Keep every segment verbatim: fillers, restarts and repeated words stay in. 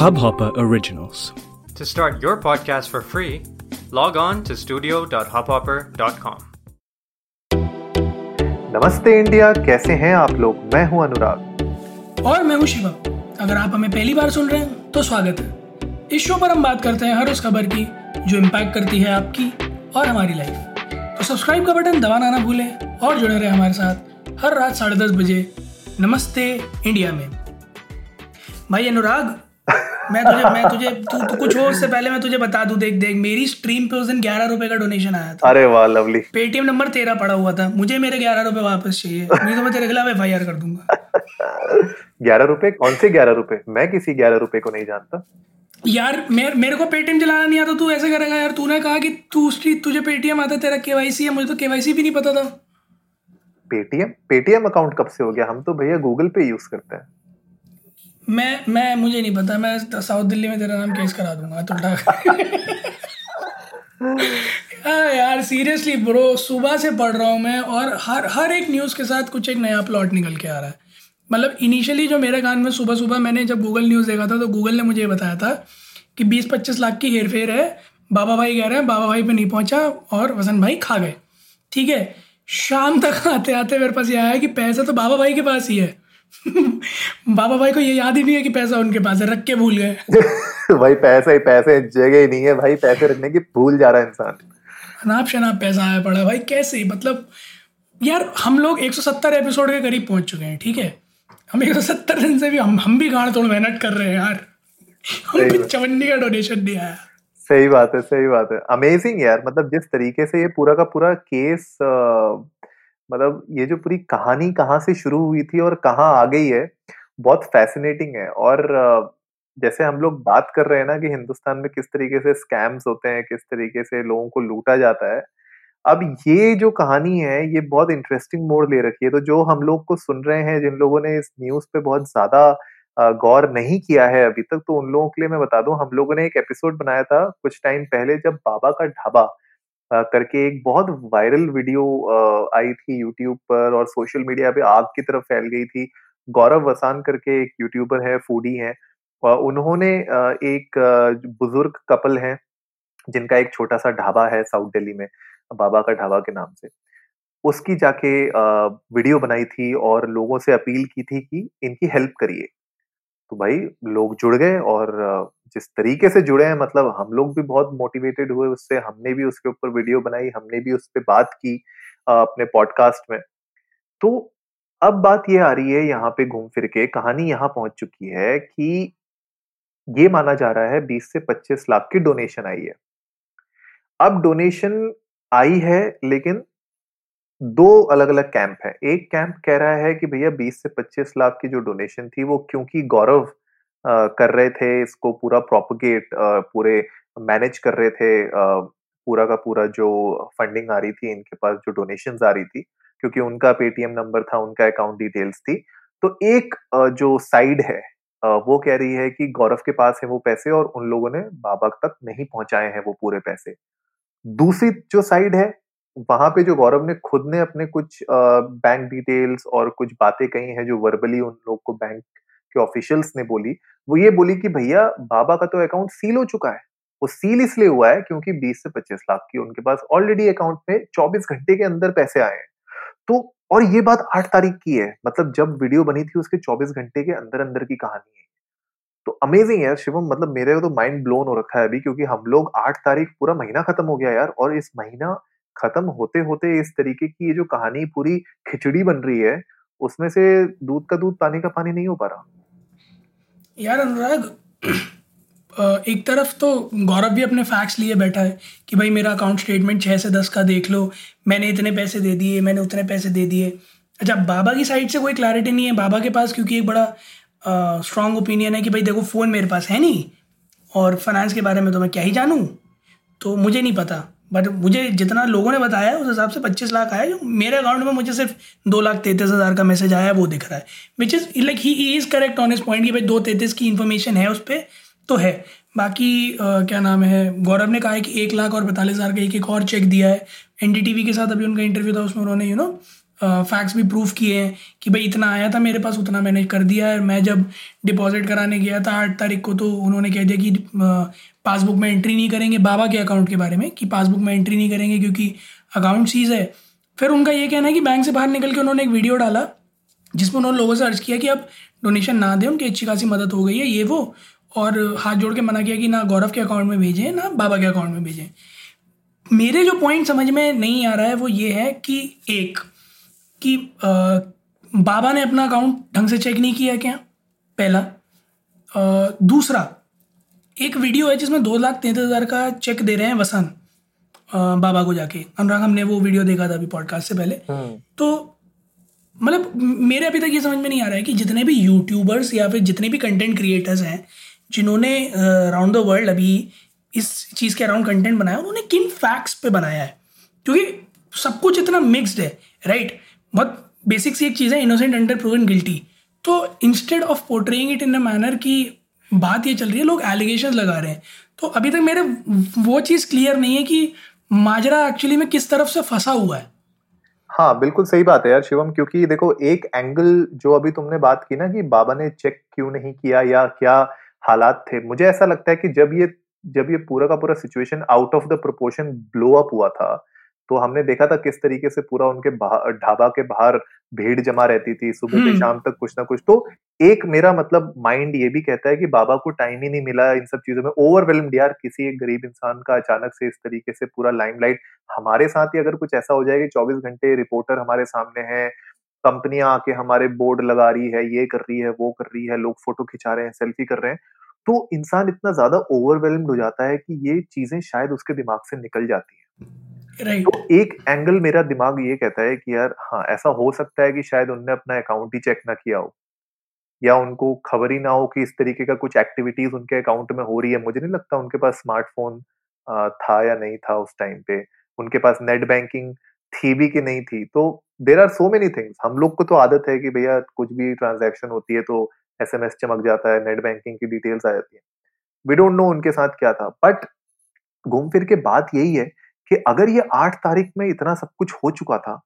Hubhopper Originals. To start your podcast for free, log on to studio dot hubhopper dot com. नमस्ते India, कैसे हैं आप लोग? मैं हूं अनुराग और मैं हूं शिवा। अगर आप हमें पहली बार सुन रहे हैं तो स्वागत है। इस शो पर हम बात करते हैं हर उस खबर की जो इम्पैक्ट करती है आपकी और हमारी लाइफ। तो सब्सक्राइब का बटन दबाना ना भूलें और जुड़े रहे हमारे साथ हर रात साढ़े दस बजे नमस्ते इंडिया में। भाई अनुराग, मैं तुझे मैं तुझे तू तु, तु, कुछ हो उससे पहले मैं तुझे बता दूं, देख देख मेरी स्ट्रीम पे उस दिन ग्यारह रुपए का डोनेशन आया था। अरे वाह, लवली। पेटीएम नंबर तेरह पड़ा हुआ था, मुझे मेरे ग्यारह रुपए वापस चाहिए, नहीं तो मैं तेरे खिलाफ एफ आई आर कर दूंगा। ग्यारह रुपए? कौन से ग्यारह रुपए? मैं किसी ग्यारह रुपए को नहीं जानता यार। मेर, मेरे को पेटीएम चलाना नहीं आता, तू ऐसे करेगा यार। तूने कहा कि तू तुझे पेटीएम आता, तेरा केवाईसी है, मुझे तो केवाईसी भी नहीं पता था। पेटीएम पेटीएम अकाउंट कब से हो गया? हम तो भैया गूगल पे यूज करते हैं। मैं मैं मुझे नहीं पता, मैं साउथ दिल्ली में तेरा नाम केस करा दूंगा तो यार सीरियसली ब्रो, सुबह से पढ़ रहा हूँ मैं और हर हर एक न्यूज़ के साथ कुछ एक नया प्लॉट निकल के आ रहा है। मतलब इनिशियली जो मेरे कान में सुबह सुबह मैंने जब गूगल न्यूज़ देखा था तो गूगल ने मुझे ये बताया था कि बीस पच्चीस लाख की हेरफेर है। बाबा भाई कह रहे हैं, बाबा भाई पर नहीं पहुँचा और वसन भाई खा गए। ठीक है, शाम तक आते आते मेरे पास ये आया कि पैसा तो बाबा भाई के पास ही है। बाबा भाई को ये याद ही नहीं है कि पैसा उनके पास है, रख के भूल गए। भाई पैसा ही पैसे, जगह ही नहीं है भाई, पैसे रखने की भूल जा रहा है इंसान। अनाप शनाप पैसा आया पड़ा भाई, कैसे? मतलब यार हम लोग एक सौ सत्तर एपिसोड के करीब पहुंच चुके हैं। ठीक है, हम एक सौ सत्तर दिन से भी हम हम भी गांड तोड़ मेहनत कर रहे हैं यार। हम चवन्नी का डोनेशन दिया है। सही बात है, सही बात है। अमेजिंग यार, मतलब जिस तरीके से ये पूरा का पूरा केस, मतलब ये जो पूरी कहानी कहाँ से शुरू हुई थी और कहाँ आ गई है, बहुत फैसिनेटिंग है। और जैसे हम लोग बात कर रहे हैं ना कि हिंदुस्तान में किस तरीके से स्कैम्स होते हैं, किस तरीके से लोगों को लूटा जाता है, अब ये जो कहानी है ये बहुत इंटरेस्टिंग मोड़ ले रखी है। तो जो हम लोग को सुन रहे हैं, जिन लोगों ने इस न्यूज़ पे बहुत ज़्यादा गौर नहीं किया है अभी तक, तो उन लोगों के लिए मैं बता दूं, हम लोगों ने एक एपिसोड बनाया था कुछ टाइम पहले जब बाबा का ढाबा करके एक बहुत वायरल वीडियो आई थी यूट्यूब पर और सोशल मीडिया पे आग की तरफ फैल गई थी। गौरव वसान करके एक यूट्यूबर है, फूडी है, उन्होंने एक बुजुर्ग कपल है जिनका एक छोटा सा ढाबा है साउथ दिल्ली में, बाबा का ढाबा के नाम से, उसकी जाके वीडियो बनाई थी और लोगों से अपील की थी कि इनकी हेल्प करिए। तो भाई लोग जुड़ गए और जिस तरीके से जुड़े हैं, मतलब हम लोग भी बहुत मोटिवेटेड हुए उससे। हमने भी उसके ऊपर वीडियो बनाई, हमने भी उस पर बात की अपने पॉडकास्ट में। तो अब बात ये आ रही है, यहाँ पे घूम फिर के कहानी यहाँ पहुंच चुकी है कि ये माना जा रहा है बीस से पच्चीस लाख की डोनेशन आई है। अब डोनेशन आई है लेकिन दो अलग अलग कैंप है। एक कैंप कह रहा है कि भैया बीस से पच्चीस लाख की जो डोनेशन थी वो क्योंकि गौरव आ, कर रहे थे इसको पूरा प्रोपोगेट, आ, पूरे मैनेज कर रहे थे, आ, पूरा का पूरा जो फंडिंग आ रही थी इनके पास, जो डोनेशंस आ रही थी, क्योंकि उनका पेटीएम नंबर था, उनका अकाउंट डिटेल्स थी। तो एक आ, जो साइड है आ, वो कह रही है कि गौरव के पास है वो पैसे और उन लोगों ने बाबा तक नहीं पहुंचाए हैं वो पूरे पैसे। दूसरी जो साइड है वहां पे जो गौरव ने खुद ने अपने कुछ बैंक डिटेल्स और कुछ बातें कही हैं जो वर्बली उन लोग को बैंक के ऑफिशियल्स ने बोली, वो ये बोली कि भैया बाबा का तो अकाउंट सील हो चुका है। वो सील इसलिए हुआ है क्योंकि बीस से पच्चीस लाख की उनके पास ऑलरेडी अकाउंट में चौबीस घंटे के अंदर पैसे आए हैं। तो और ये बात आठ तारीख की है, मतलब जब वीडियो बनी थी उसके चौबीस घंटे के अंदर अंदर की कहानी है। तो अमेजिंग है शिवम, मतलब मेरे को तो माइंड ब्लोन हो रखा है अभी, क्योंकि हम लोग आठ तारीख, पूरा महीना खत्म हो गया यार, और इस महीना खत्म होते होते इस तरीके की ये जो कहानी पूरी खिचड़ी बन रही है, उसमें से दूध का दूध पानी का पानी नहीं हो पा रहा यार। अनुराग, एक तरफ तो गौरव भी अपने फैक्ट्स लिए बैठा है कि भाई मेरा अकाउंट स्टेटमेंट छः से दस का देख लो, मैंने इतने पैसे दे दिए, मैंने उतने पैसे दे दिए। अच्छा, बाबा की साइड से कोई क्लैरिटी नहीं है। बाबा के पास क्योंकि एक बड़ा स्ट्रांग ओपिनियन है कि भाई देखो फ़ोन मेरे पास है नहीं और फाइनेंस के बारे में तो मैं क्या ही जानूँ, तो मुझे नहीं पता। बट मुझे जितना लोगों ने बताया उस हिसाब से पच्चीस लाख आया, जो मेरे अकाउंट में मुझे सिर्फ दो लाख तैंतीस हज़ार का मैसेज आया वो दिख रहा है, which is like he is correct on इस पॉइंट कि भाई दो तैंतीस की इन्फॉर्मेशन है उस पर तो है। बाकी आ, क्या नाम है, गौरव ने कहा है कि एक लाख और पैंतालीस हज़ार का एक एक और चेक दिया है। एन डी टी वी के साथ अभी उनका इंटरव्यू था, उसमें उन्होंने यू नो फैक्ट्स भी प्रूफ किए हैं कि भाई इतना आया था मेरे पास, उतना मैंने कर दिया है। मैं जब डिपॉजिट कराने गया था आठ तारीख को, तो उन्होंने कह दिया कि पासबुक में एंट्री नहीं करेंगे, बाबा के अकाउंट के बारे में कि पासबुक में एंट्री नहीं करेंगे क्योंकि अकाउंट सीज है। फिर उनका ये कहना है कि बैंक से बाहर निकल के उन्होंने एक वीडियो डाला जिसमें उन्होंने लोगों से अर्ज किया कि अब डोनेशन ना दें, उनकी अच्छी खासी मदद हो गई है ये वो, और हाथ जोड़ के मना किया कि ना गौरव के अकाउंट में भेजें ना बाबा के अकाउंट में भेजें। मेरे जो पॉइंट समझ में नहीं आ रहा है वो ये है कि एक कि आ, बाबा ने अपना अकाउंट ढंग से चेक नहीं किया क्या, पहला। आ, दूसरा, एक वीडियो है जिसमें दो लाख तैंतीस हज़ार का चेक दे रहे हैं वसन आ, बाबा को जाके। अनुराग, हमने वो वीडियो देखा था अभी पॉडकास्ट से पहले। तो मतलब मेरे अभी तक ये समझ में नहीं आ रहा है कि जितने भी यूट्यूबर्स या फिर जितने भी कंटेंट क्रिएटर्स हैं जिन्होंने अराउंड द वर्ल्ड अभी इस चीज़ के अराउंड कंटेंट बनाया, उन्होंने किन फैक्ट्स पे बनाया है, क्योंकि सब कुछ इतना मिक्सड है, राइट। बहुत बेसिक सी एक चीज़ है, इनोसेंट अंडर प्रूवन गिल्टी। तो instead of portraying it in a manner की बात ये चल रही है, लोग एलिगेशन लगा रहे हैं। तो अभी तक मेरे वो चीज़ क्लियर नहीं है कि माजरा एक्चुअली में किस तरफ से फंसा हुआ है। हाँ, बिल्कुल सही बात है यार शिवम, क्योंकि देखो एक एंगल जो अभी तुमने बात की ना कि बाबा ने चेक क्यों नहीं किया या क्या हालात थे, मुझे ऐसा लगता है कि जब ये जब ये पूरा का पूरा situation out of the proportion blow up हुआ था, तो हमने देखा था किस तरीके से पूरा उनके ढाबा के बाहर भीड़ जमा रहती थी सुबह से शाम तक कुछ ना कुछ। तो एक मेरा मतलब माइंड ये भी कहता है कि बाबा को टाइम ही नहीं मिला इन सब चीजों में, ओवरवेलम्ड यार। किसी एक गरीब इंसान का अचानक से इस तरीके से पूरा लाइमलाइट, हमारे साथ ही अगर कुछ ऐसा हो जाएगा, चौबीस घंटे रिपोर्टर हमारे सामने हैं, कंपनियां आके हमारे बोर्ड लगा रही है, ये कर रही है वो कर रही है, लोग फोटो खिंचा रहे हैं, सेल्फी कर रहे हैं, तो इंसान इतना ज्यादा ओवरवेलम्ड हो जाता है कि ये चीजें शायद उसके दिमाग से निकल जाती हैं, राइट। तो एक एंगल मेरा दिमाग ये कहता है कि यार हाँ, ऐसा हो सकता है कि शायद उनने अपना अकाउंट ही चेक ना किया हो या उनको खबर ही ना हो कि इस तरीके का कुछ एक्टिविटीज उनके अकाउंट में हो रही है। मुझे नहीं लगता उनके पास स्मार्टफोन था या नहीं था उस टाइम पे, उनके पास नेट बैंकिंग थी भी कि नहीं थी। तो there are so many things. हम लोग को तो आदत है कि भैया कुछ भी ट्रांजैक्शन होती है तो एसएमएस चमक जाता है, नेट बैंकिंग की डिटेल्स आ जाती है। वी डोंट नो उनके साथ क्या था, बट घूम फिर के बात यही है कि अगर ये आठ तारीख में इतना सब कुछ हो चुका था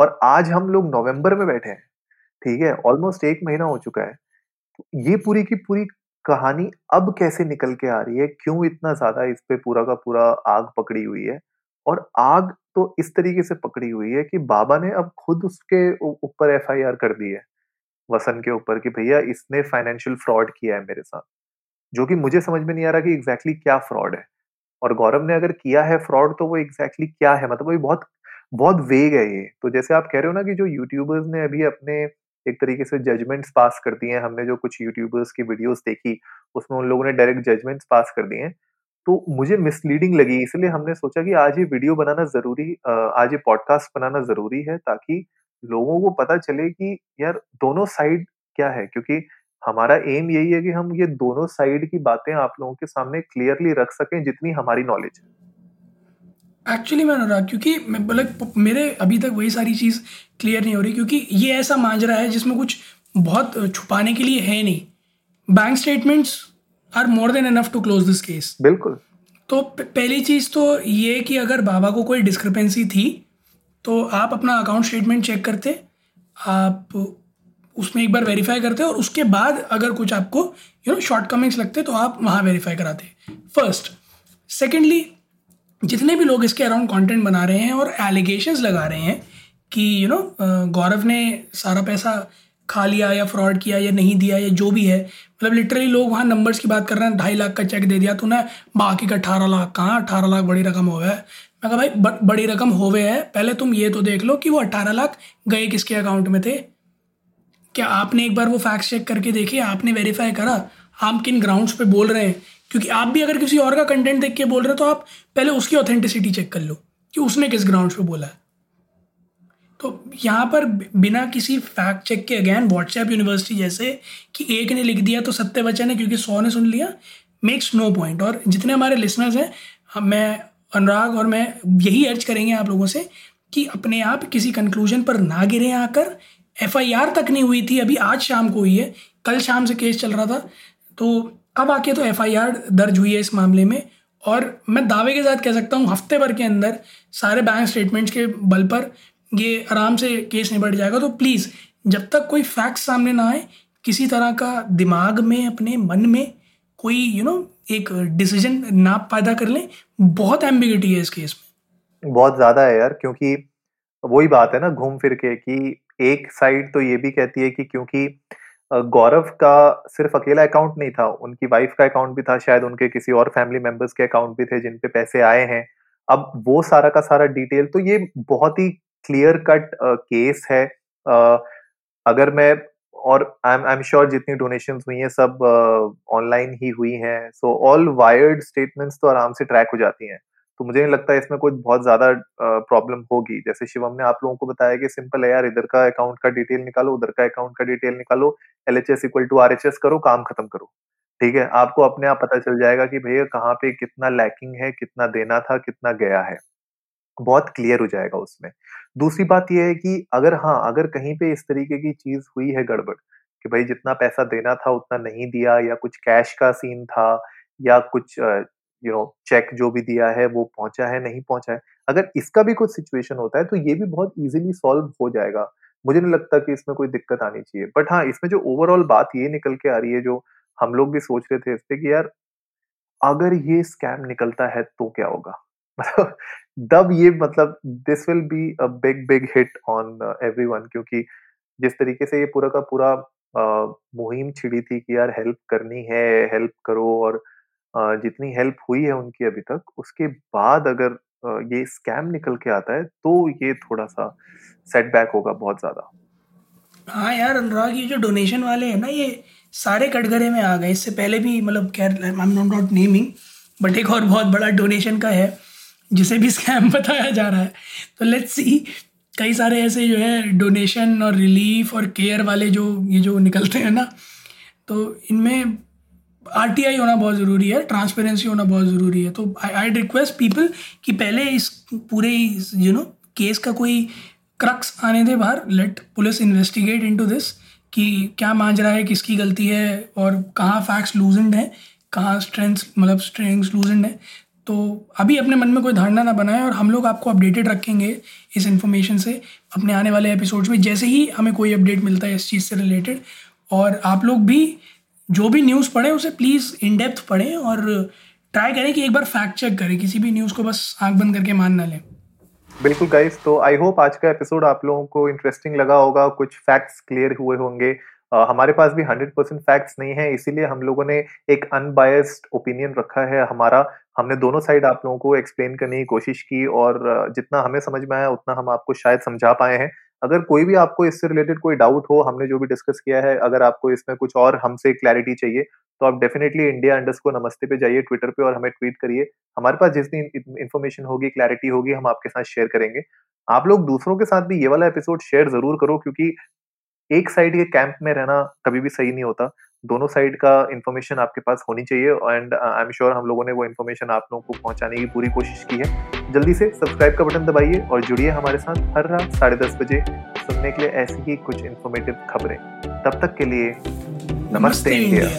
और आज हम लोग नवंबर में बैठे हैं, ठीक है, ऑलमोस्ट एक महीना हो चुका है, ये पूरी की पूरी कहानी अब कैसे निकल के आ रही है, क्यों इतना ज्यादा इस पे पूरा का पूरा आग पकड़ी हुई है। और आग तो इस तरीके से पकड़ी हुई है कि बाबा ने अब खुद उसके ऊपर एफआईआर कर दी है वसन के ऊपर कि भैया इसने फाइनेंशियल फ्रॉड किया है मेरे साथ, जो कि मुझे समझ में नहीं आ रहा कि एग्जैक्टली क्या फ्रॉड है। और गौरव ने अगर किया है फ्रॉड तो वो एग्जैक्टली क्या है, मतलब वो बहुत बहुत वेग है ये। तो जैसे आप कह रहे हो ना कि जो यूट्यूबर्स ने अभी अपने एक तरीके से जजमेंट्स पास कर दिए हैं, हमने जो कुछ यूट्यूबर्स की वीडियोस देखी उसमें उन लोगों ने डायरेक्ट जजमेंट्स पास कर दिए हैं, तो मुझे मिसलीडिंग लगी। इसलिए हमने सोचा कि आज ये वीडियो बनाना जरूरी, आज ये पॉडकास्ट बनाना जरूरी है ताकि लोगों को पता चले कि यार दोनों साइड क्या है, क्योंकि हमारा एम यही है कि हम ये दोनों साइड की बातें आप लोगों के सामने क्लियरली रख सकें जितनी हमारी नॉलेज है एक्चुअली। मैं अनुराग, क्योंकि मैं मतलब मेरे अभी तक वही सारी चीज़ क्लियर नहीं हो रही, क्योंकि ये ऐसा माजरा है जिसमें कुछ बहुत छुपाने के लिए है नहीं। Bank statements are more than enough to close this case. बिल्कुल। तो पहली चीज़ तो ये कि अगर बाबा को कोई डिस्क्रिपेंसी थी तो आप अपना अकाउंट स्टेटमेंट चेक करते, आप उसमें एक बार वेरीफाई करते और उसके बाद अगर कुछ आपको यू नो शॉर्टकमिंग्स लगते तो आप वहाँ वेरीफाई कराते फर्स्ट। सेकेंडली, जितने भी लोग इसके अराउंड कंटेंट बना रहे हैं और एलिगेशंस लगा रहे हैं कि यू नो गौरव ने सारा पैसा खा लिया या फ्रॉड किया या नहीं दिया या जो भी है, मतलब लिटरली लोग वहाँ नंबर्स की बात कर रहे हैं। ढाई लाख का चेक दे दिया तूने, बाकी का अठारह लाख कहाँ, अठारह लाख बड़ी रकम हो गया। मैं कहा भाई ब, बड़ी रकम होवे है, पहले तुम ये तो देख लो कि वो अठारह लाख गए किसके अकाउंट में थे। क्या आपने एक बार वो फैक्ट्स चेक करके देखे, आपने वेरीफाई करा आप किन ग्राउंड्स पे बोल रहे हैं? क्योंकि आप भी अगर किसी और का कंटेंट देख के बोल रहे हो तो आप पहले उसकी ऑथेंटिसिटी चेक कर लो कि उसने किस ग्राउंड्स पे बोला है। तो यहाँ पर बिना किसी फैक्ट चेक के अगेन व्हाट्सएप यूनिवर्सिटी जैसे कि एक ने लिख दिया तो सत्य वचन है क्योंकि सौ ने सुन लिया, मेक्स नो पॉइंट। और जितने हमारे लिसनर्स हैं, मैं अनुराग और मैं यही अर्ज करेंगे आप लोगों से कि अपने आप किसी कंक्लूजन पर ना गिरे आकर। एफआईआर तक नहीं हुई थी, अभी आज शाम को हुई है, कल शाम से केस चल रहा था, तो अब आके तो एफआईआर दर्ज हुई है इस मामले में। और मैं दावे के साथ कह सकता हूँ हफ्ते भर के अंदर सारे बैंक स्टेटमेंट्स के बल पर ये आराम से केस निपट जाएगा। तो प्लीज़ जब तक कोई फैक्ट्स सामने ना आए, किसी तरह का दिमाग में, अपने मन में कोई यू नो एक डिसीजन ना पैदा कर लें। बहुत एम्बिगिटी है इस केस में, बहुत ज़्यादा है यार, क्योंकि वही बात है ना घूम फिर के कि एक साइड तो ये भी कहती है कि क्योंकि गौरव का सिर्फ अकेला अकाउंट नहीं था, उनकी वाइफ का अकाउंट भी था, शायद उनके किसी और फैमिली मेंबर्स के अकाउंट भी थे जिन पे पैसे आए हैं। अब वो सारा का सारा डिटेल, तो ये बहुत ही क्लियर कट केस है। uh, अगर मैं, और आई एम श्योर जितनी डोनेशंस हुई हैं सब ऑनलाइन uh, ही हुई हैं, सो ऑल वायर्ड स्टेटमेंट्स तो आराम से ट्रैक हो जाती हैं। तो मुझे नहीं लगता इसमें कोई बहुत ज्यादा प्रॉब्लम uh, होगी। जैसे शिवम ने आप लोगों को बताया कि सिंपल है यार, इधर का अकाउंट का डिटेल निकालो, उधर का अकाउंट का डिटेल निकालो, L H S equal to R H S करो, काम खत्म करो। ठीक है, आपको अपने आप पता चल जाएगा कि भैया कहाँ पे कितना लैकिंग है, कितना देना था, कितना गया है, बहुत क्लियर हो जाएगा उसमें। दूसरी बात यह है कि अगर हाँ अगर कहीं पे इस तरीके की चीज हुई है गड़बड़ कि भाई जितना पैसा देना था उतना नहीं दिया, या कुछ कैश का सीन था, या कुछ यू नो चेक जो भी दिया है वो पहुंचा है नहीं पहुंचा है, अगर इसका भी कुछ सिचुएशन होता है तो ये भी बहुत इजीली सॉल्व हो जाएगा। मुझे नहीं लगता कि इसमें कोई दिक्कत आनी चाहिए। बट हाँ, इसमें जो ओवरऑल बात ये निकल के आ रही है, जो हम लोग भी सोच रहे थे इस पे कि यार अगर ये स्कैम निकलता है तो क्या होगा, मतलब दब ये मतलब this will be a big big hit on everyone, क्योंकि जिस तरीके से ये पूरा का पूरा uh, मुहिम छिड़ी थी कि यार हेल्प करनी है, हेल्प करो, और uh, जितनी हेल्प हुई है उनकी अभी तक, उसके बाद अगर uh, ये स्कैम निकल के आता है तो ये थोड़ा सा सेटबैक होगा बहुत ज्यादा। हाँ यार अनुराग, ये जो डोनेशन वाले हैं ना, ये सारे कटघरे में आ गए। इससे पहले भी मतलब खैर I am not naming, but एक और बहुत बड़ा डोनेशन का है जिसे भी स्कैम बताया जा रहा है। तो लेट्स सी, कई सारे ऐसे जो है डोनेशन और रिलीफ और केयर वाले जो ये जो निकलते हैं ना, तो इनमें आरटीआई होना बहुत ज़रूरी है, ट्रांसपेरेंसी होना बहुत ज़रूरी है। तो आई रिक्वेस्ट पीपल कि पहले इस पूरे यू नो केस का कोई क्रक्स आने दे बाहर, let police investigate into this कि क्या मांज रहा है, किसकी गलती है, और कहाँ फैक्ट्स लूजेंड हैं, कहाँ स्ट्रेंथ्स मतलब स्ट्रेंथ्स लूजेंड हैं। तो अभी अपने मन में कोई धारणा ना बनाएं, और हम लोग आपको अपडेटेड रखेंगे इस इन्फॉर्मेशन से अपने आने वाले एपिसोड्स में, जैसे ही हमें कोई अपडेट मिलता है इस चीज़ से रिलेटेड। और आप लोग भी जो भी न्यूज़ पढ़ें उसे प्लीज़ इन डेप्थ पढ़ें, और ट्राई करें कि एक बार फैक्ट चेक करें, किसी भी न्यूज़ को बस आँख बंद करके मान ना लें। बिल्कुल गाइस, तो आई होप आज का एपिसोड आप लोगों को इंटरेस्टिंग लगा होगा, कुछ फैक्ट्स क्लियर हुए होंगे। आ, हमारे पास भी हंड्रेड परसेंट फैक्ट्स नहीं है, इसीलिए हम लोगों ने एक अनबायस्ड ओपिनियन रखा है हमारा। हमने दोनों साइड आप लोगों को एक्सप्लेन करने की कोशिश की, और जितना हमें समझ में आया उतना हम आपको शायद समझा पाए हैं। अगर कोई भी आपको इससे रिलेटेड कोई डाउट हो, हमने जो भी डिस्कस किया है, अगर आपको इसमें कुछ और हमसे क्लैरिटी चाहिए तो आप डेफिनेटली इंडिया अंडरस्कोर नमस्ते पे जाइए ट्विटर पे और हमें ट्वीट करिए। हमारे पास जितनी इन्फॉर्मेशन होगी, क्लैरिटी होगी, हम आपके साथ शेयर करेंगे। आप लोग दूसरों के साथ भी ये वाला एपिसोड शेयर जरूर करो, क्योंकि एक साइड के कैंप में रहना कभी भी सही नहीं होता। दोनों साइड का इन्फॉर्मेशन आपके पास होनी चाहिए, एंड आई एम श्योर हम लोगों ने वो इन्फॉर्मेशन आप लोगों को पहुंचाने की पूरी कोशिश की है। जल्दी से सब्सक्राइब का बटन दबाइए और जुड़िए हमारे साथ हर रात साढ़े दस बजे सुनने के लिए ऐसी ही कुछ इन्फॉर्मेटिव खबरें। तब तक के लिए नमस्ते इंडिया।